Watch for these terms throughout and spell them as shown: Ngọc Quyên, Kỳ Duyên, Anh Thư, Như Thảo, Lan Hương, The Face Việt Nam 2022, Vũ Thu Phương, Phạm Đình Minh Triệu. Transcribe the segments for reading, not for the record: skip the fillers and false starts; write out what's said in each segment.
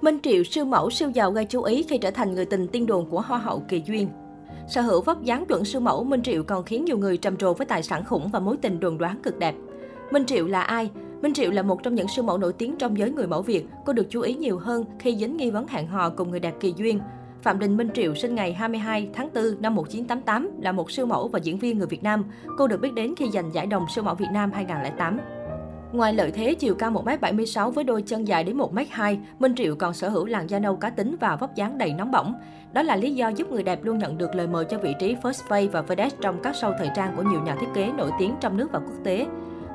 Minh Triệu siêu mẫu siêu giàu gây chú ý khi trở thành người tình tiên đồn của Hoa hậu Kỳ Duyên. Sở hữu vóc dáng chuẩn siêu mẫu, Minh Triệu còn khiến nhiều người trầm trồ với tài sản khủng và mối tình đồn đoán cực đẹp. Minh Triệu là ai? Minh Triệu là một trong những siêu mẫu nổi tiếng trong giới người mẫu Việt. Cô được chú ý nhiều hơn khi dính nghi vấn hẹn hò cùng người đẹp Kỳ Duyên. Phạm Đình Minh Triệu sinh ngày 22 tháng 4 năm 1988, là một siêu mẫu và diễn viên người Việt Nam. Cô được biết đến khi giành giải đồng siêu mẫu Việt Nam 2008. Ngoài lợi thế chiều cao 1m76 với đôi chân dài đến 1m2, Minh Triệu còn sở hữu làn da nâu cá tính và vóc dáng đầy nóng bỏng. Đó là lý do giúp người đẹp luôn nhận được lời mời cho vị trí First Face và Vedette trong các show thời trang của nhiều nhà thiết kế nổi tiếng trong nước và quốc tế.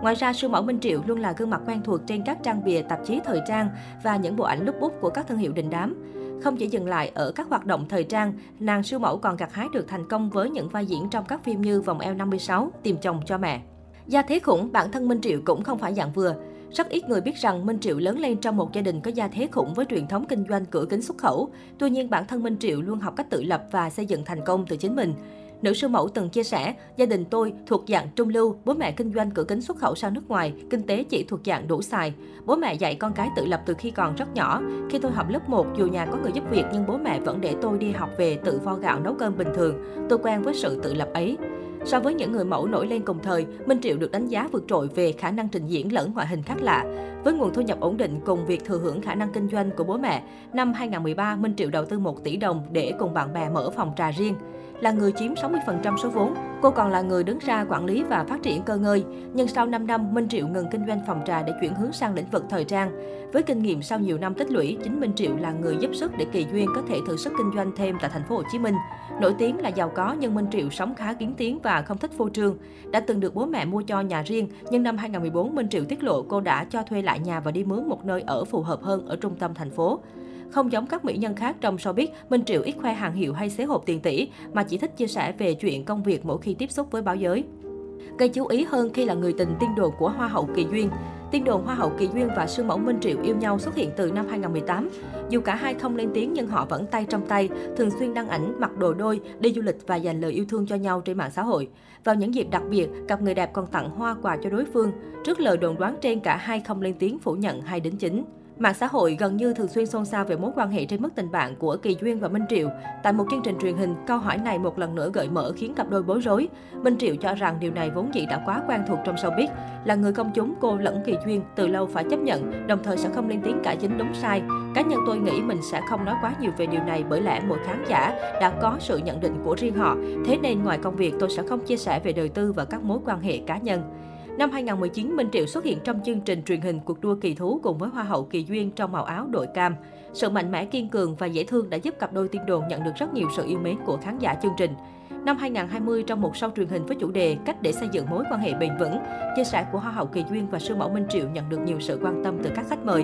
Ngoài ra, siêu mẫu Minh Triệu luôn là gương mặt quen thuộc trên các trang bìa tạp chí thời trang và những bộ ảnh lookbook của các thương hiệu đình đám. Không chỉ dừng lại ở các hoạt động thời trang, nàng siêu mẫu còn gặt hái được thành công với những vai diễn trong các phim như Vòng eo 56, Tìm chồng cho mẹ. Gia thế khủng, bản thân Minh Triệu cũng không phải dạng vừa. Rất ít người biết rằng Minh Triệu lớn lên trong một gia đình có gia thế khủng với truyền thống kinh doanh cửa kính xuất khẩu. Tuy nhiên, bản thân Minh Triệu luôn học cách tự lập và xây dựng thành công từ chính mình. Nữ siêu mẫu từng chia sẻ, gia đình tôi thuộc dạng trung lưu, bố mẹ kinh doanh cửa kính xuất khẩu sang nước ngoài, kinh tế chỉ thuộc dạng đủ xài. Bố mẹ dạy con cái tự lập từ khi còn rất nhỏ. Khi tôi học lớp 1, dù nhà có người giúp việc nhưng bố mẹ vẫn để tôi đi học về tự vo gạo nấu cơm bình thường. Tôi quen với sự tự lập ấy. So với những người mẫu nổi lên cùng thời, Minh Triệu được đánh giá vượt trội về khả năng trình diễn lẫn ngoại hình khác lạ. Với nguồn thu nhập ổn định cùng việc thừa hưởng khả năng kinh doanh của bố mẹ, năm 2013, Minh Triệu đầu tư 1 tỷ đồng để cùng bạn bè mở phòng trà riêng. Là người chiếm 60% số vốn, cô còn là người đứng ra quản lý và phát triển cơ ngơi. Nhưng sau 5 năm, Minh Triệu ngừng kinh doanh phòng trà để chuyển hướng sang lĩnh vực thời trang. Với kinh nghiệm sau nhiều năm tích lũy, chính Minh Triệu là người giúp sức để Kỳ Duyên có thể thử sức kinh doanh thêm tại thành phố Hồ Chí Minh. Nổi tiếng là giàu có nhưng Minh Triệu sống khá kín tiếng và không thích phô trương. Đã từng được bố mẹ mua cho nhà riêng, nhưng năm 2014 Minh Triệu tiết lộ cô đã cho thuê lại nhà và đi mướn một nơi ở phù hợp hơn ở trung tâm thành phố. Không giống các mỹ nhân khác trong showbiz, Minh Triệu ít khoe hàng hiệu hay xế hộp tiền tỷ, mà chỉ thích chia sẻ về chuyện công việc mỗi khi tiếp xúc với báo giới. Gây chú ý hơn khi là người tình tiên đồn của Hoa hậu Kỳ Duyên. Tin đồn Hoa hậu Kỳ Duyên và siêu mẫu Minh Triệu yêu nhau xuất hiện từ năm 2018. Dù cả hai không lên tiếng nhưng họ vẫn tay trong tay, thường xuyên đăng ảnh, mặc đồ đôi, đi du lịch và dành lời yêu thương cho nhau trên mạng xã hội. Vào những dịp đặc biệt, cặp người đẹp còn tặng hoa quà cho đối phương. Trước lời đồn đoán trên, cả hai không lên tiếng phủ nhận hay đính chính. Mạng xã hội gần như thường xuyên xôn xao về mối quan hệ trên mức tình bạn của Kỳ Duyên và Minh Triệu. Tại một chương trình truyền hình, câu hỏi này một lần nữa gợi mở khiến cặp đôi bối rối. Minh Triệu cho rằng điều này vốn dĩ đã quá quen thuộc trong showbiz. Là người công chúng, cô lẫn Kỳ Duyên từ lâu phải chấp nhận, đồng thời sẽ không lên tiếng cả dính đúng sai. Cá nhân tôi nghĩ mình sẽ không nói quá nhiều về điều này bởi lẽ mỗi khán giả đã có sự nhận định của riêng họ. Thế nên ngoài công việc, tôi sẽ không chia sẻ về đời tư và các mối quan hệ cá nhân. Năm 2019, Minh Triệu xuất hiện trong chương trình truyền hình Cuộc đua kỳ thú cùng với Hoa hậu Kỳ Duyên trong màu áo đội cam. Sự mạnh mẽ, kiên cường và dễ thương đã giúp cặp đôi tiên đồn nhận được rất nhiều sự yêu mến của khán giả chương trình. Năm 2020, trong một show truyền hình với chủ đề Cách để xây dựng mối quan hệ bền vững, chia sẻ của Hoa hậu Kỳ Duyên và siêu mẫu Minh Triệu nhận được nhiều sự quan tâm từ các khách mời.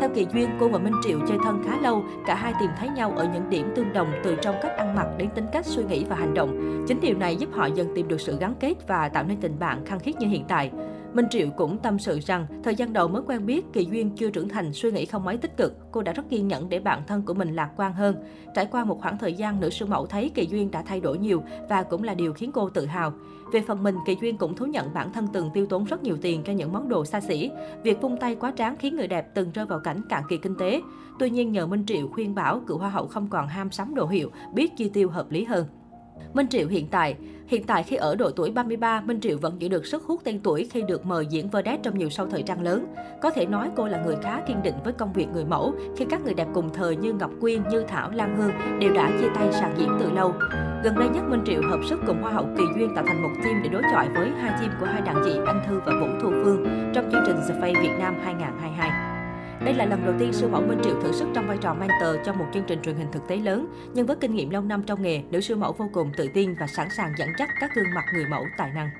Theo Kỳ Duyên, cô và Minh Triệu chơi thân khá lâu, cả hai tìm thấy nhau ở những điểm tương đồng từ trong cách ăn mặc đến tính cách suy nghĩ và hành động. Chính điều này giúp họ dần tìm được sự gắn kết và tạo nên tình bạn khăng khít như hiện tại. Minh Triệu cũng tâm sự rằng, thời gian đầu mới quen biết, Kỳ Duyên chưa trưởng thành, suy nghĩ không mấy tích cực. Cô đã rất kiên nhẫn để bản thân của mình lạc quan hơn. Trải qua một khoảng thời gian, nữ siêu mẫu thấy Kỳ Duyên đã thay đổi nhiều và cũng là điều khiến cô tự hào. Về phần mình, Kỳ Duyên cũng thú nhận bản thân từng tiêu tốn rất nhiều tiền cho những món đồ xa xỉ. Việc vung tay quá tráng khiến người đẹp từng rơi vào cảnh cạn kiệt kinh tế. Tuy nhiên, nhờ Minh Triệu khuyên bảo, cựu Hoa hậu không còn ham sắm đồ hiệu, biết chi tiêu hợp lý hơn. Minh Triệu hiện tại khi ở độ tuổi 33, Minh Triệu vẫn giữ được sức hút tên tuổi khi được mời diễn vedette trong nhiều show thời trang lớn. Có thể nói cô là người khá kiên định với công việc người mẫu khi các người đẹp cùng thời như Ngọc Quyên, Như Thảo, Lan Hương đều đã chia tay sàn diễn từ lâu. Gần đây nhất, Minh Triệu hợp sức cùng Hoa hậu Kỳ Duyên tạo thành một team để đối chọi với hai team của hai đàn chị Anh Thư và Vũ Thu Phương trong chương trình The Face Việt Nam 2022. Đây là lần đầu tiên siêu mẫu Minh Triệu thử sức trong vai trò mentor trong một chương trình truyền hình thực tế lớn. Nhưng với kinh nghiệm lâu năm trong nghề, nữ siêu mẫu vô cùng tự tin và sẵn sàng dẫn dắt các gương mặt người mẫu tài năng.